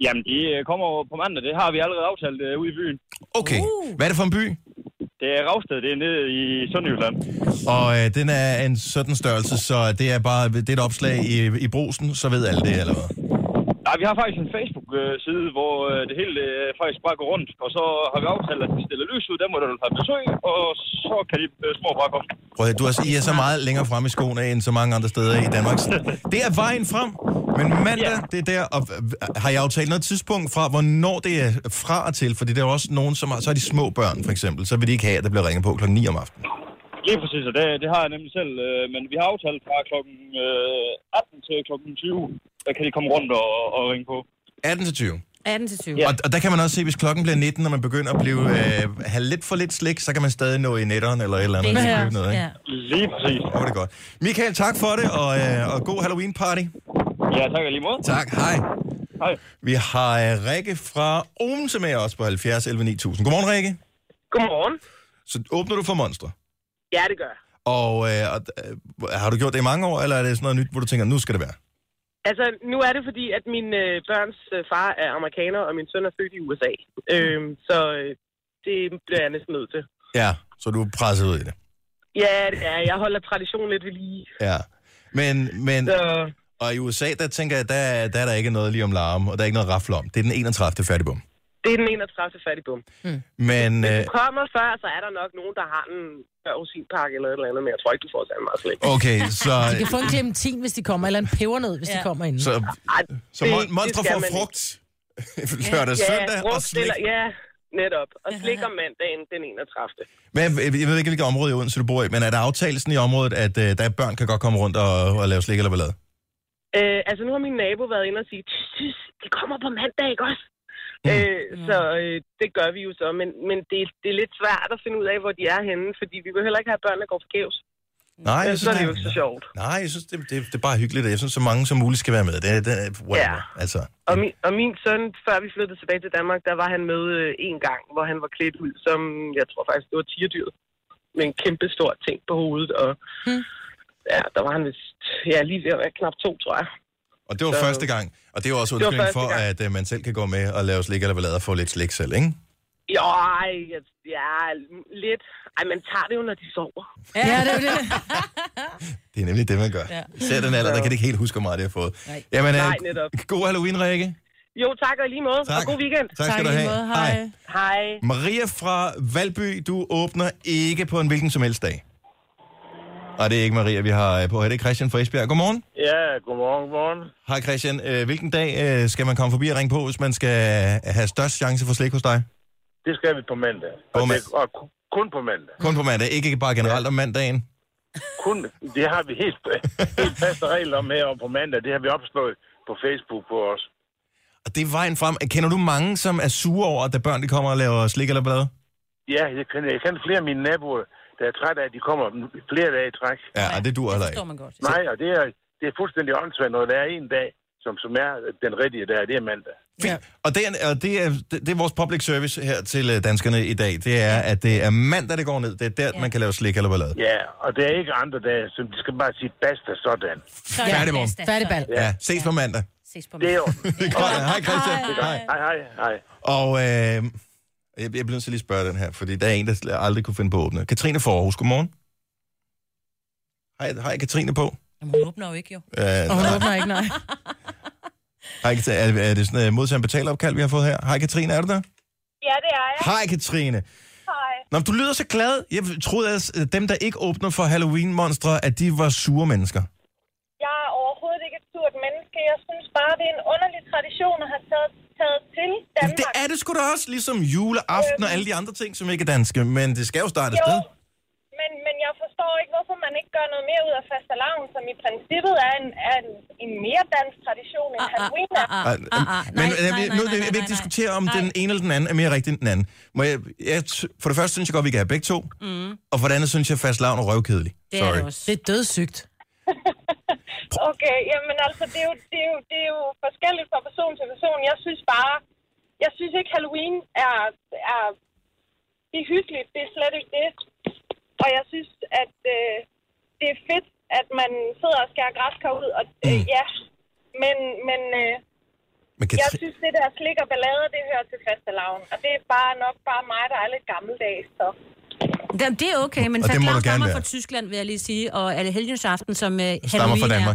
Jamen, de kommer på mandag. Det har vi allerede aftalt ude i byen. Okay. Hvad er det for en by? Det er Roskilde. Det er nede i Sønderjylland. Og den er en sådan størrelse, så det er bare det er et opslag i brusen, så ved alle det, eller hvad? Nej, vi har faktisk en Facebook-side, hvor det hele faktisk bare går rundt. Og så har vi aftalt, at de stiller lys ud. Der må du have besøg, og så kan de små bare komme. Prøv at I er så meget længere frem i skoene end så mange andre steder i Danmark. Det er vejen frem. Men mandag, det er der, og har jeg aftalt noget tidspunkt fra, hvornår det er fra og til? Fordi der er også nogen, som har, så er de små børn, for eksempel. Så vil de ikke have, at der bliver ringet på klokken 9 om aftenen. Lige præcis, og det har jeg nemlig selv. Men vi har aftalt fra klokken 18 til klokken 20. Der kan de komme rundt og ringe på. 18 til 20? 18 til 20. Ja. Og der kan man også se, hvis klokken bliver 19, og man begynder at blive, have lidt for lidt slik, så kan man stadig nå i netteren eller et eller andet. Noget, ikke? Ja. Lige præcis. Åh, det er godt. Michael, tak for det, og god Halloween-party. Ja, tak lige måde. Tak, hej. Hej. Vi har Rikke fra Odense med os på 70 11 9000. Godmorgen, Rikke. Godmorgen. Så åbner du for monstre? Ja, det gør jeg. Og har du gjort det i mange år, eller er det sådan noget nyt, hvor du tænker, nu skal det være? Altså, nu er det fordi, at min børns far er amerikaner, og min søn er født i USA. Så det bliver jeg næsten nødt til. Ja, så du er presset ud i det? Ja, det er. Jeg holder traditionen lidt ved lige. Ja, men så... Og i USA, der tænker jeg, der er der ikke noget lige om larm, og der er ikke noget rafle om. Det er den 31. fattigbom. Det er den 31. fattigbom. Mm. Men hvis du kommer før, så er der nok nogen, der har en rosinpakke eller et eller andet, men jeg tror ikke, du får så meget slik. Okay, så... De kan få en clementin, hvis de kommer, eller en pebernød, hvis de kommer inden. Så monstre får frugt lørdag, søndag og slik. Ja, netop. Og slik om mandagen den 31. Men jeg ved ikke, hvilket område i Odense du bor i, men er der aftalelsen i området, at der børn kan godt komme rundt og lave slik eller ballade? Altså, nu har min nabo været inde og sige, det kommer på mandag, ikke også? Så det gør vi jo så, men det er lidt svært at finde ud af, hvor de er henne, fordi vi vil heller ikke have børn, der går forgæves. Nej, jeg synes, så er det jo ikke så sjovt. Nej, jeg synes, det er bare hyggeligt. Jeg synes, så mange som muligt skal være med. Det whatever, ja. Altså. Og min søn, før vi flyttede tilbage til Danmark, der var han med en gang, hvor han var klædt ud som, jeg tror faktisk, det var tigerdyret. Med en kæmpe stor ting på hovedet, og... Ja, der var han lige knap 2, tror jeg. Og det var så, første gang. Og det er jo også undskyldning for, at man selv kan gå med og lave slik eller ballade og få lidt slik selv, ikke? Jo, ja, lidt. Ej, man tager det jo, når de sover. Ja, det er det. Det er nemlig det, man gør. Ja. Især den alder, der kan det ikke helt huske, hvor meget det har fået. Nej, jamen, nej, netop. God Halloween, Rikke. Jo, tak og lige måde. Tak. Og god weekend. Tak skal du have. Hej. Hej. Maria fra Valby, du åbner ikke på en hvilken som helst dag. Og det er ikke Maria, vi har på her. Det er Christian fra Esbjerg. Godmorgen. Ja, godmorgen. Hej Christian. Hvilken dag skal man komme forbi og ringe på, hvis man skal have størst chance for slik hos dig? Det skal vi på mandag. Og kun på mandag. Kun på mandag. Ikke bare generelt om mandagen? Kun. Det har vi helt faste regler om her på mandag. Det har vi opslået på Facebook på os. Og det er vejen frem. Kender du mange, som er sure over, at der børn de kommer og laver slik eller blade? Ja, jeg kender flere af mine naboer, der er træt af, at de kommer flere dage i træk. Ja, og det duer heller ikke. Nej, og det er fuldstændig åndssvagt, når der er en dag, som er den rigtige dag, det er mandag. Ja. Og det er vores public service her til danskerne i dag. Det er, at det er mandag, det går ned. Det er der, man kan lave slik eller ballade. Ja, og det er ikke andre dage, som de skal bare sige, basta sådan. Færdigball. Ja, ses på mandag. Ses på mandag. Det er jo. Hej Christian. Hej. Og jeg bliver nødt til lige at spørge den her, fordi der er en, der aldrig kunne finde på at åbne. Katrine Forhus, godmorgen. Hej Katrine på. Jamen, hun åbner jo ikke, jo. Hun åbner ikke. Hej, er det sådan en modtager betaler-opkald, vi har fået her? Hej, Katrine, er du der? Ja, det er jeg. Hej, Katrine. Hej. Nå, du lyder så glad. Jeg troede, at dem, der ikke åbner for Halloween-monstre, at de var sure mennesker. Jeg er overhovedet ikke et surt menneske. Jeg synes bare, det er en underlig tradition at have taget til Danmark. Det er det sgu da også, ligesom juleaften og alle de andre ting, som ikke er danske. Men det skal jo starte et sted. Men jeg forstår ikke, hvorfor man ikke gør noget mere ud af fastelavn, som i princippet er en mere dansk tradition end Halloween. Men nu vil ikke diskutere, om den ene eller den anden er mere rigtig end den anden. For det første synes jeg godt, vi kan have begge to, og for det andet synes jeg, fastelavn er røvkedelig. Det er det også. Det er dødssygt. Okay, jamen altså, det er jo forskelligt fra person til person. Jeg synes ikke, Halloween er hyggeligt. Det er slet ikke det. Og jeg synes, at det er fedt, at man sidder og skærer græskar ud, og men jeg synes, det der slik og ballader, det hører til fastelavn. Og det er bare nok mig, der er lidt gammeldags, så. Jamen, det er okay, men fastelavn stammer fra Tyskland, vil jeg lige sige, og helgenaften, som Halloween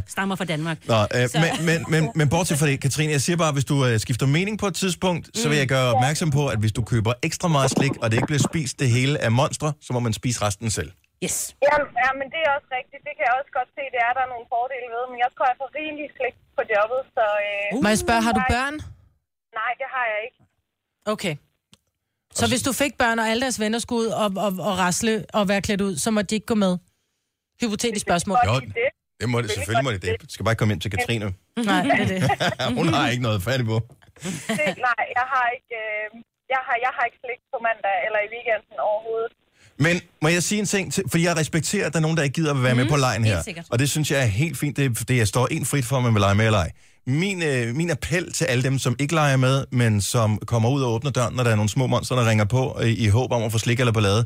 stammer fra Danmark. Nå, men bortset fra det, Katrine, jeg siger bare, hvis du skifter mening på et tidspunkt, så vil jeg gøre opmærksom på, at hvis du køber ekstra meget slik, og det ikke bliver spist det hele af monstre, så må man spise resten selv. Yes. Ja, men det er også rigtigt. Det kan jeg også godt se, det er der er nogle fordele ved, men jeg tror, jeg får rigelig slik på jobbet, så... Må jeg spørge, har du børn? Nej, det har jeg ikke. Okay. Så hvis du fik børn, og alle deres venner skulle ud og rasle og være klædt ud, så må de ikke gå med? Hypotetisk spørgsmål. Jo, det må det. Selvfølgelig må det det. Skal bare ikke komme hjem til Katrine. Nej, det er det. Hun har ikke noget fat på. Nej, jeg har ikke slik på mandag eller i weekenden overhovedet. Men må jeg sige en ting, for jeg respekterer, at der er nogen, der ikke gider at være med på lejen her. Og det synes jeg er helt fint. Det jeg står en frit for, om man vil lege med eller ej. Min appel til alle dem, som ikke leger med, men som kommer ud og åbner døren, når der er nogle små monster, der ringer på i håb om at få slik eller ballade,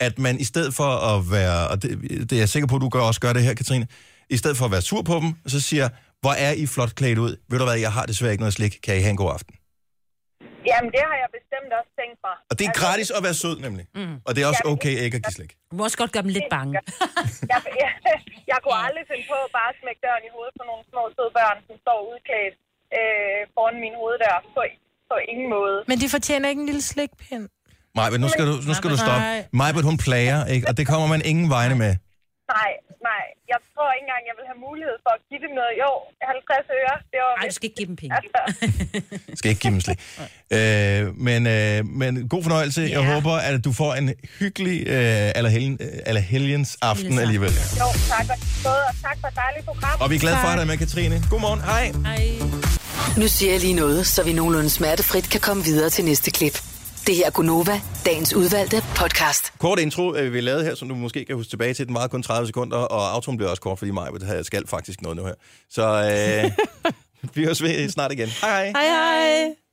at man i stedet for at være, og det er jeg sikker på, at du også gør det her, Katrine, i stedet for at være sur på dem, så siger, hvor er I flot klædt ud? Ved du hvad, jeg har desværre ikke noget slik. Kan I have en god aften? Jamen, det har jeg bestemt også tænkt mig. Og det er gratis at være sød, nemlig. Og det er også okay ikke at give slik. Du må også godt gøre dem lidt bange. Jeg kunne aldrig finde på at bare smække døren i hovedet på nogle små søde børn, som står udklædt foran min hoveddør. På ingen måde. Men de fortjener ikke en lille slikpind. Majbert, nu skal du stoppe. Majbert, hun plager, ikke? Og det kommer man ingen vegne med. Nej. Jeg tror ikke engang, jeg vil have mulighed for at give dem noget. Jo, 50 øre. Nej, du skal ikke give dem penge. Altså. Du skal ikke give dem slik. Men god fornøjelse. Yeah. Jeg håber, at du får en hyggelig Allerhelgens aften alligevel. Jo, tak. Og tak for et dejligt program. Og vi er glade for dig med, Katrine. Godmorgen. Hej. Hej. Nu siger jeg lige noget, så vi nogenlunde smertefrit kan komme videre til næste klip. Det her er Go Nova, dagens udvalgte podcast. Kort intro, vi lavede her, som du måske kan huske tilbage til. Den var kun 30 sekunder, og autoen blev også kort, fordi mig skal faktisk noget nu her. Så vi høres ved snart igen. Hej hej.